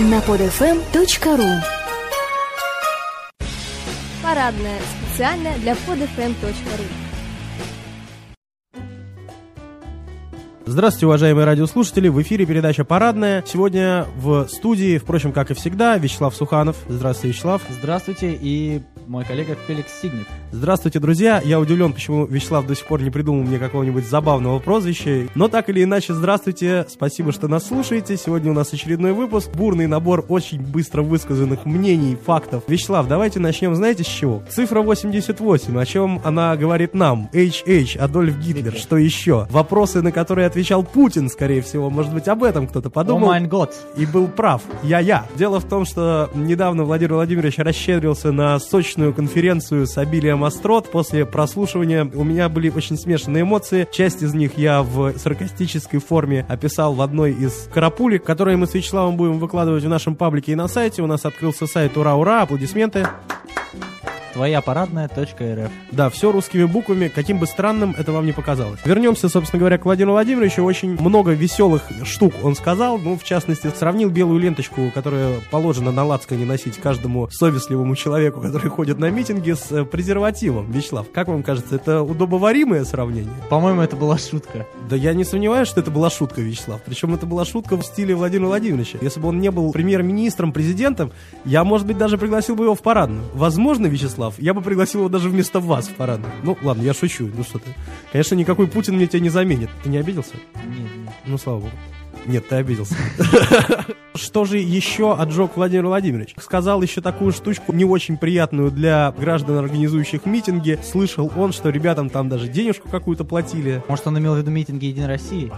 на podfm.ru. Парадная. Специально для podfm.ru. Здравствуйте, уважаемые радиослушатели. В эфире передача «Парадная». Сегодня в студии, впрочем, как и всегда, Вячеслав Суханов. Здравствуйте, Вячеслав. Здравствуйте. И мой коллега Феликс Сигник. Здравствуйте, друзья. Я удивлен, почему Вячеслав до сих пор не придумал мне какого-нибудь забавного прозвища. Но так или иначе, здравствуйте. Спасибо, что нас слушаете. Сегодня у нас очередной выпуск. Бурный набор очень быстро высказанных мнений, фактов. Вячеслав, давайте начнем, знаете, с чего? Цифра 88. О чем она говорит нам? HH, Адольф Гитлер. Что еще? Вопросы, на которые отвечал Путин, скорее всего. Может быть, об этом кто-то подумал. Oh my God. И был прав. Я. Дело в том, что недавно Владимир Владимирович расщедрился на Сочи конференцию с обилием острот. После прослушивания у меня были очень смешанные эмоции. Часть из них я в саркастической форме описал в одной из карапулек, которые мы с Вячеславом будем выкладывать в нашем паблике и на сайте. У нас открылся сайт. Ура-ура! Аплодисменты! твояпарадная.рф. Да, все русскими буквами, каким бы странным это вам не показалось. Вернемся, собственно говоря, к Владимиру Владимировичу. Очень много веселых штук он сказал. Ну, в частности, сравнил белую ленточку, которая положена на лацкане носить каждому совестливому человеку, который ходит на митинги, с презервативом. Вячеслав, как вам кажется, это удобоваримое сравнение? По-моему, это была шутка. Да я не сомневаюсь, что это была шутка, Вячеслав. Причем это была шутка в стиле Владимира Владимировича. Если бы он не был премьер-министром, президентом, я, может быть, даже пригласил бы его в парадную. Возможно, Вячеслав, я бы пригласил его даже вместо вас в парад. Ну, ладно, я шучу, ну что ты. Конечно, никакой Путин мне тебя не заменит. Ты не обиделся? Нет. Ну, слава богу. Нет, ты обиделся. Что же еще отжег Владимир Владимирович? Сказал еще такую штучку, не очень приятную для граждан, организующих митинги. Слышал он, что ребятам там даже денежку какую-то платили. Может, он имел в виду митинги «Единой России»?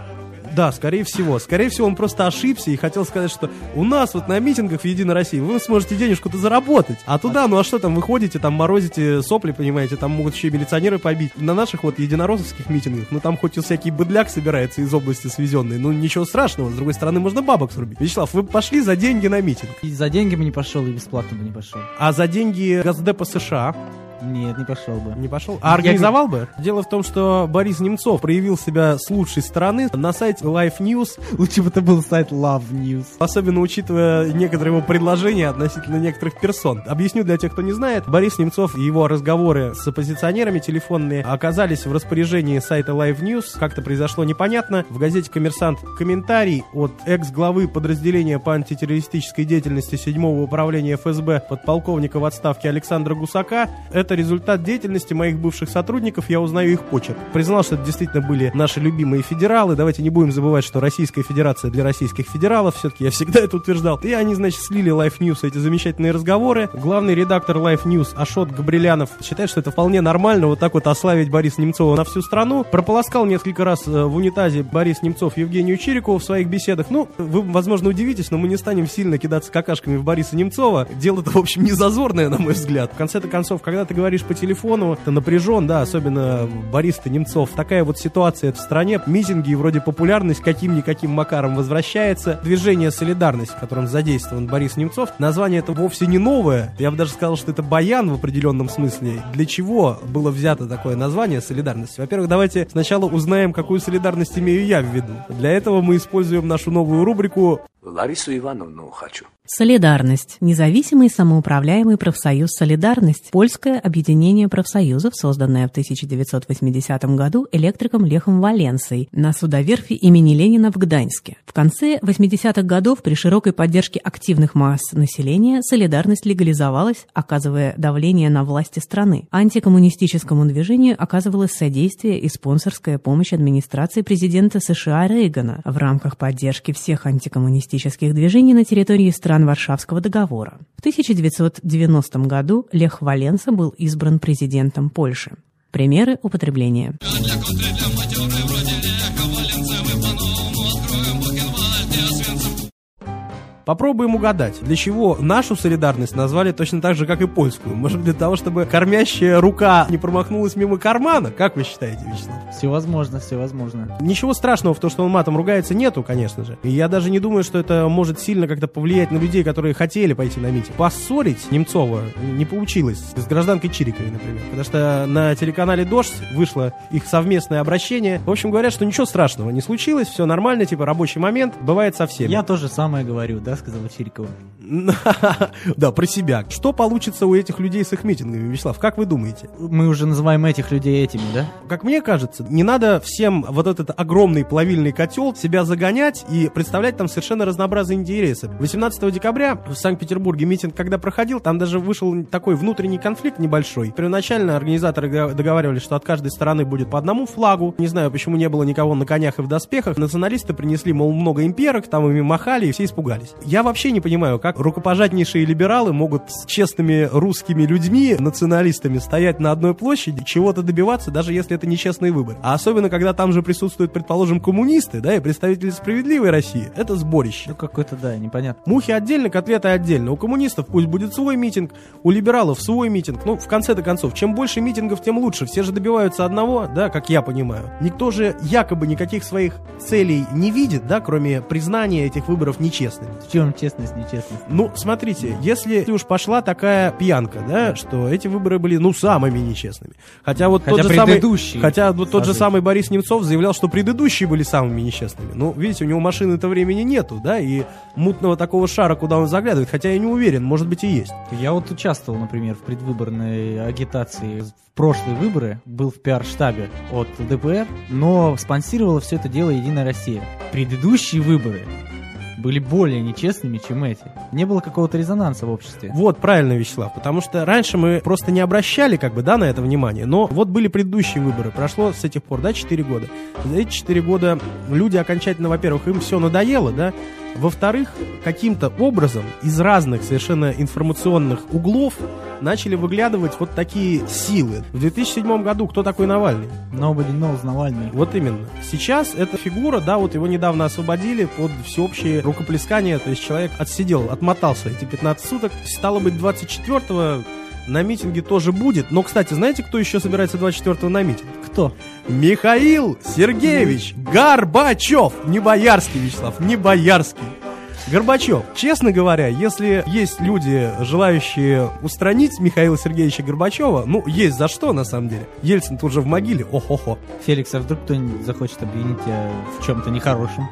Да, скорее всего. Скорее всего, он просто ошибся и хотел сказать, что у нас вот на митингах в «Единой России» вы сможете денежку-то заработать. А туда, ну а что там, вы ходите, там морозите сопли, понимаете, там могут еще и милиционеры побить. На наших вот единороссовских митингах, ну там хоть и всякий быдляк собирается из области свезенной, ну ничего страшного, с другой стороны, можно бабок срубить. Вячеслав, вы пошли за деньги на митинг? И за деньги бы не пошел, и бесплатно бы не пошел. А за деньги Газдепа США... Нет, не пошел бы. Не пошел? А организовал бы? Дело в том, что Борис Немцов проявил себя с лучшей стороны на сайте Life News. Лучше бы это был сайт Love News. Особенно учитывая некоторые его предложения относительно некоторых персон. Объясню для тех, кто не знает. Борис Немцов и его разговоры с оппозиционерами телефонные оказались в распоряжении сайта Life News. Как-то произошло непонятно. В газете «Коммерсант» комментарий от экс-главы подразделения по антитеррористической деятельности 7-го управления ФСБ подполковника в отставке Александра Гусака. Это результат деятельности моих бывших сотрудников, я узнаю их почерк. Признал, что это действительно были наши любимые федералы. Давайте не будем забывать, что Российская Федерация для российских федералов. Все-таки я всегда это утверждал. И они, значит, слили Life News эти замечательные разговоры. Главный редактор Life News Ашот Габрилянов считает, что это вполне нормально вот так вот ославить Бориса Немцова на всю страну. Прополоскал несколько раз в унитазе Борис Немцов Евгению Чирикову в своих беседах. Ну, вы, возможно, удивитесь, но мы не станем сильно кидаться какашками в Бориса Немцова. Дело-то, в общем, не зазорное, на мой взгляд. В конце-то концов, когда ты говоришь по телефону, ты напряжен, да, особенно Борис-то Немцов. Такая вот ситуация в стране, митинги и вроде популярность каким-никаким макаром возвращается. Движение «Солидарность», в котором задействован Борис Немцов, название это вовсе не новое, я бы даже сказал, что это баян в определенном смысле. Для чего было взято такое название «Солидарность»? Во-первых, давайте сначала узнаем, какую солидарность имею я в виду. Для этого мы используем нашу новую рубрику «Ларису Ивановну хочу». Солидарность. Независимый самоуправляемый профсоюз «Солидарность». Польское объединение профсоюзов, созданное в 1980 году электриком Лехом Валенсой на судоверфи имени Ленина в Гданьске. В конце 80-х годов при широкой поддержке активных масс населения «Солидарность» легализовалась, оказывая давление на власти страны. Антикоммунистическому движению оказывалось содействие и спонсорская помощь администрации президента США Рейгана в рамках поддержки всех антикоммунистических движений на территории страны Варшавского договора. В 1990 году Лех Валенса был избран президентом Польши. Примеры употребления. Попробуем угадать, для чего нашу солидарность назвали точно так же, как и польскую. Может, для того, чтобы кормящая рука не промахнулась мимо кармана? Как вы считаете, Вячеслав? Все возможно, все возможно. Ничего страшного в том, что он матом ругается, нету, конечно же. И я даже не думаю, что это может сильно как-то повлиять на людей, которые хотели пойти на митинг. Поссорить Немцова не получилось с гражданкой Чириковой, например. Потому что на телеканале «Дождь» вышло их совместное обращение. В общем, говорят, что ничего страшного не случилось, все нормально, типа рабочий момент, бывает со всеми. Я тоже самое говорю, да. да, сказала Чирикова? Да, про себя. Что получится у этих людей с их митингами, Вячеслав, как вы думаете? Мы уже называем этих людей этими, да? Как мне кажется, не надо всем вот этот огромный плавильный котел себя загонять и представлять там совершенно разнообразные интересы. 18 декабря в Санкт-Петербурге митинг, когда проходил, там даже вышел такой внутренний конфликт небольшой. Первоначально организаторы договаривались, что от каждой стороны будет по одному флагу. Не знаю, почему не было никого на конях и в доспехах. Националисты принесли, мол, много имперок, там ими махали, и все испугались. Я вообще не понимаю, как рукопожатнейшие либералы могут с честными русскими людьми, националистами, стоять на одной площади, чего-то добиваться, даже если это нечестный выбор. А особенно, когда там же присутствуют, предположим, коммунисты, да, и представители справедливой России. Это сборище. Ну, какое-то, да, непонятно. Мухи отдельно, котлеты отдельно. У коммунистов пусть будет свой митинг, у либералов свой митинг. Ну, в конце-то концов, чем больше митингов, тем лучше. Все же добиваются одного, да, как я понимаю. Никто же якобы никаких своих целей не видит, да, кроме признания этих выборов нечестными. В чем честность, нечестность? Ну, смотрите, если уж пошла такая пьянка, да, что эти выборы были, ну, самыми нечестными. Хотя вот тот же самый... Хотя вот тот же самый Борис Немцов заявлял, что предыдущие были самыми несчастными. Ну, видите, у него машины-то времени нету, да, и мутного такого шара, куда он заглядывает, хотя я не уверен, может быть и есть. Я вот участвовал, например, в предвыборной агитации в прошлые выборы, был в пиар-штабе от ДПР, но спонсировала все это дело «Единая Россия». Предыдущие выборы были более нечестными, чем эти. Не было какого-то резонанса в обществе. Вот, правильно, Вячеслав, потому что раньше мы просто не обращали, как бы, да, на это внимание, но вот были предыдущие выборы, прошло с этих пор, да, 4 года. За эти 4 года люди окончательно, во-первых, им все надоело, да, во-вторых, каким-то образом из разных совершенно информационных углов начали выглядывать вот такие силы. В 2007 году кто такой Навальный? Nobody knows Навальный. Вот именно. Сейчас эта фигура, да, вот его недавно освободили под всеобщее рукоплескание, то есть человек отсидел, отмотался эти 15 суток. Стало быть, 24-го на митинге тоже будет. Но, кстати, знаете, кто еще собирается 24-го на митинг? Кто? Михаил Сергеевич Горбачев. Не Боярский, Вячеслав, не Боярский. Горбачев. Честно говоря, если есть люди, желающие устранить Михаила Сергеевича Горбачева, ну, есть за что, на самом деле. Ельцин тут же в могиле, о-хо-хо. Феликс, а вдруг кто-нибудь захочет обвинить тебя в чем-то нехорошем?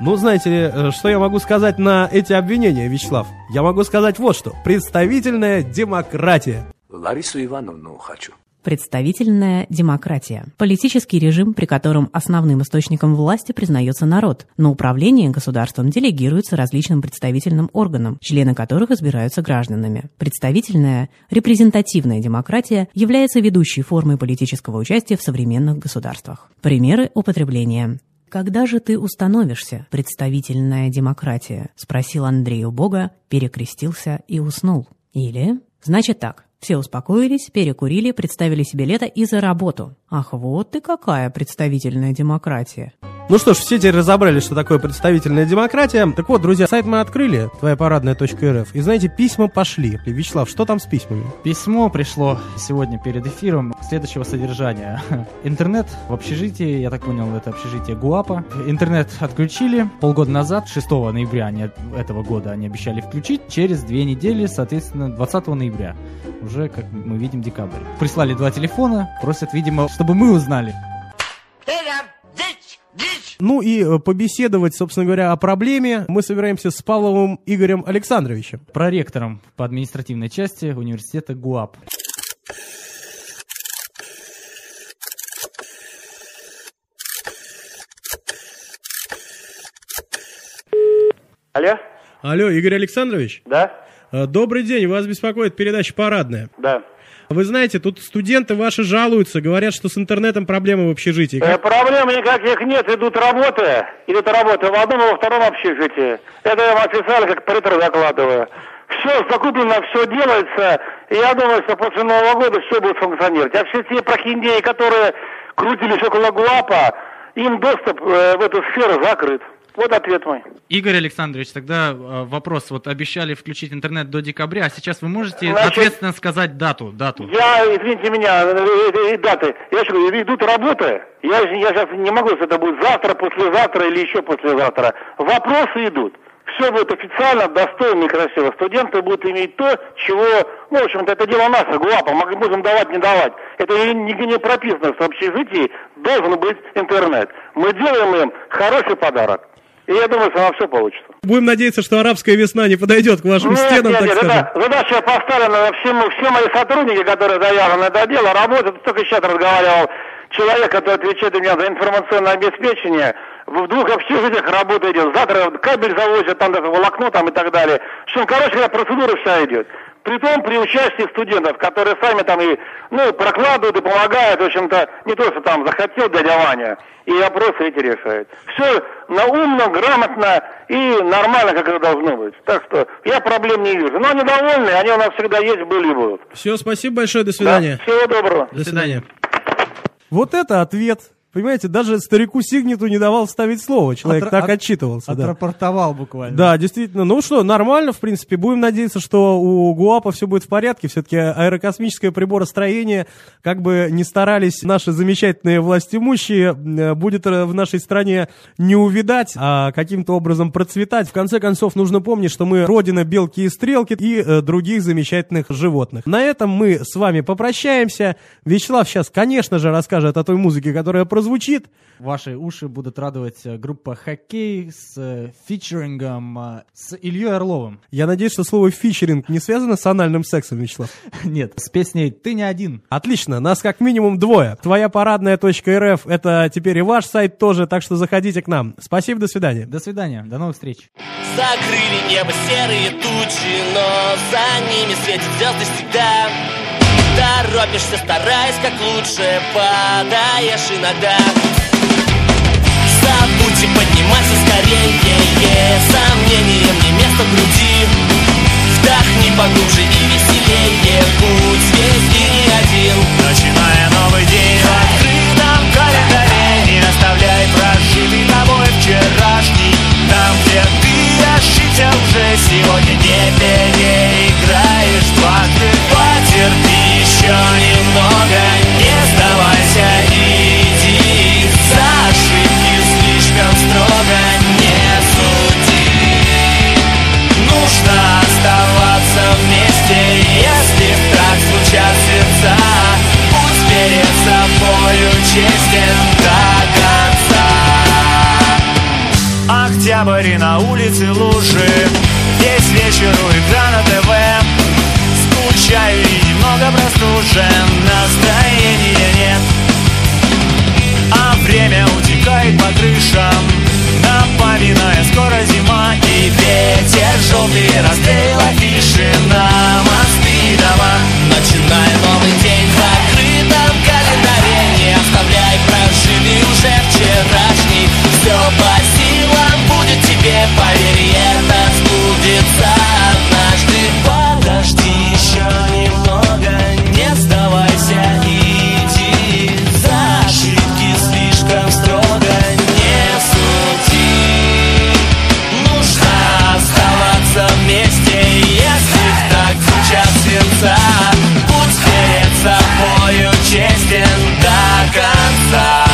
Ну, знаете, что я могу сказать на эти обвинения, Вячеслав? Я могу сказать вот что. Представительная демократия. Ларису Ивановну хочу. Представительная демократия. Политический режим, при котором основным источником власти признается народ, но управление государством делегируется различным представительным органам, члены которых избираются гражданами. Представительная, репрезентативная демократия является ведущей формой политического участия в современных государствах. Примеры употребления. «Когда же ты установишься, представительная демократия?» – спросил Андрей у Бога, перекрестился и уснул. Или «Значит так, все успокоились, перекурили, представили себе лето и за работу». Ах, вот ты какая представительная демократия! Ну что ж, все теперь разобрались, что такое представительная демократия. Так вот, друзья, сайт мы открыли, твояпарадная.рф, и, знаете, письма пошли. Вячеслав, что там с письмами? Письмо пришло сегодня перед эфиром следующего содержания. Интернет в общежитии, я так понял, это общежитие ГУАПа. Интернет отключили полгода назад, 6 ноября этого года они обещали включить, через 2 недели, соответственно, 20 ноября. Уже, как мы видим, декабрь. Прислали 2 телефона, просят, видимо, чтобы мы узнали. Ну и побеседовать, собственно говоря, о проблеме мы собираемся с Павловым Игорем Александровичем, проректором по административной части университета ГУАП. Алло? Алло, Игорь Александрович? Да. Добрый день, вас беспокоит передача «Парадная». Да. Вы знаете, тут студенты ваши жалуются, говорят, что с интернетом проблемы в общежитии. Проблем никаких нет, идут работы. Идут работы в одном и во втором общежитии. Это я вам официально как проректор докладываю. Все закуплено, все делается. И я думаю, что после Нового года все будет функционировать. А все те прохиндеи, которые крутились около ГУАПа, им доступ в эту сферу закрыт. Вот ответ мой. Игорь Александрович, тогда вопрос. Вот обещали включить интернет до декабря, а сейчас вы можете, значит, ответственно сказать дату? Я, извините меня, даты. Я же говорю, идут работы. Я сейчас не могу, если это будет завтра, послезавтра или еще послезавтра. Вопросы идут. Все будет официально, достойно и красиво. Студенты будут иметь то, чего... Ну, в общем-то, это дело наше, ГУАПа. Мы будем давать, не давать. Это нигде не прописано, что в общежитии должен быть интернет. Мы делаем им хороший подарок. И я думаю, что все получится. Будем надеяться, что арабская весна не подойдет к вашим стенам, так скажем. Задача поставлена, все мои сотрудники, которые завязаны до дела, работают. Только сейчас разговаривал человек, который отвечает у меня за информационное обеспечение. В двух общежитиях работа идет. Завтра кабель завозят, там даже волокно там и так далее. Что, короче говоря, процедура вся идет. Притом при участии студентов, которые сами там и прокладывают и помогают, в общем-то, не то, что там захотел дядя Ваня, и вопросы эти решают. Все умно, грамотно и нормально, как это должно быть. Так что я проблем не вижу. Но они довольны, они у нас всегда есть, были и будут. Все, спасибо большое, до свидания. Да, всего доброго. До свидания. Вот это ответ. Понимаете, даже старику Сигниту не давал вставить слово. Человек так отчитывался. Отрапортовал буквально. Да, действительно. Ну что, нормально, в принципе. Будем надеяться, что у ГУАПа все будет в порядке. Все-таки аэрокосмическое приборостроение, как бы ни старались наши замечательные властимущие, будет в нашей стране не увидать, а каким-то образом процветать. В конце концов, нужно помнить, что мы родина Белки и Стрелки и других замечательных животных. На этом мы с вами попрощаемся. Вячеслав сейчас, конечно же, расскажет о той музыке, которая звучит. Ваши уши будут радовать группа «Хоккей» с фичерингом с Ильей Орловым. Я надеюсь, что слово «фичеринг» не связано с анальным сексом, Вячеслав? Нет, с песней «Ты не один». Отлично, нас как минимум двое. Твояпарадная.рф — это теперь и ваш сайт тоже, так что заходите к нам. Спасибо, до свидания. До свидания, до новых встреч. Закрыли небо серые тучи, но за ними светят звезды всегда. Торопишься, стараясь как лучше, падаешь иногда. Забудь и поднимайся скорее, сомнением не место в груди. Вдохни поглубже и веселее, путь весь и не один. Начиная новый день в открытом календаре, не оставляй прожитый тобой вчерашний. Там, где ты ощутил уже сегодня, не переиграешь дважды, потерпи. Еще немного, не сдавайся, иди. За ошибки слишком строго не суди. Нужно оставаться вместе, если так звучат сердца. Путь перед собою честен до конца. Октябрь и на улице лужи, весь вечер у экрана ТВ. Скучаю и немного простужен, настроения нет. А время утекает по крышам, напоминая, скоро зима. И ветер желтый расстрел афиши на мосты и дома. Начиная новый день в закрытом календаре, не оставляй прожитый уже вчерашний. Все по силам будет тебе, поверь, это сбудется однажды. Подожди еще немного, не сдавайся, иди. За ошибки слишком строго не суди. Нужно оставаться вместе, если так звучат сердца. Путь перед собою честен до конца.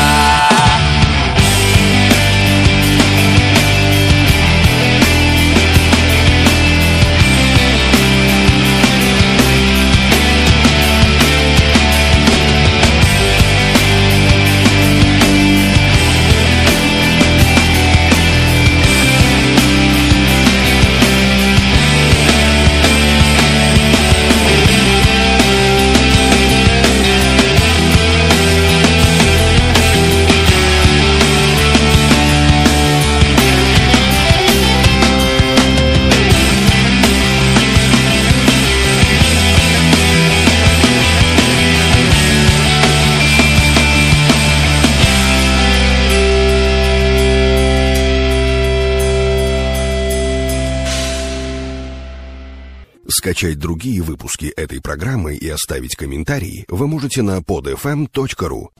Скачать другие выпуски этой программы и оставить комментарии вы можете на podfm.ru.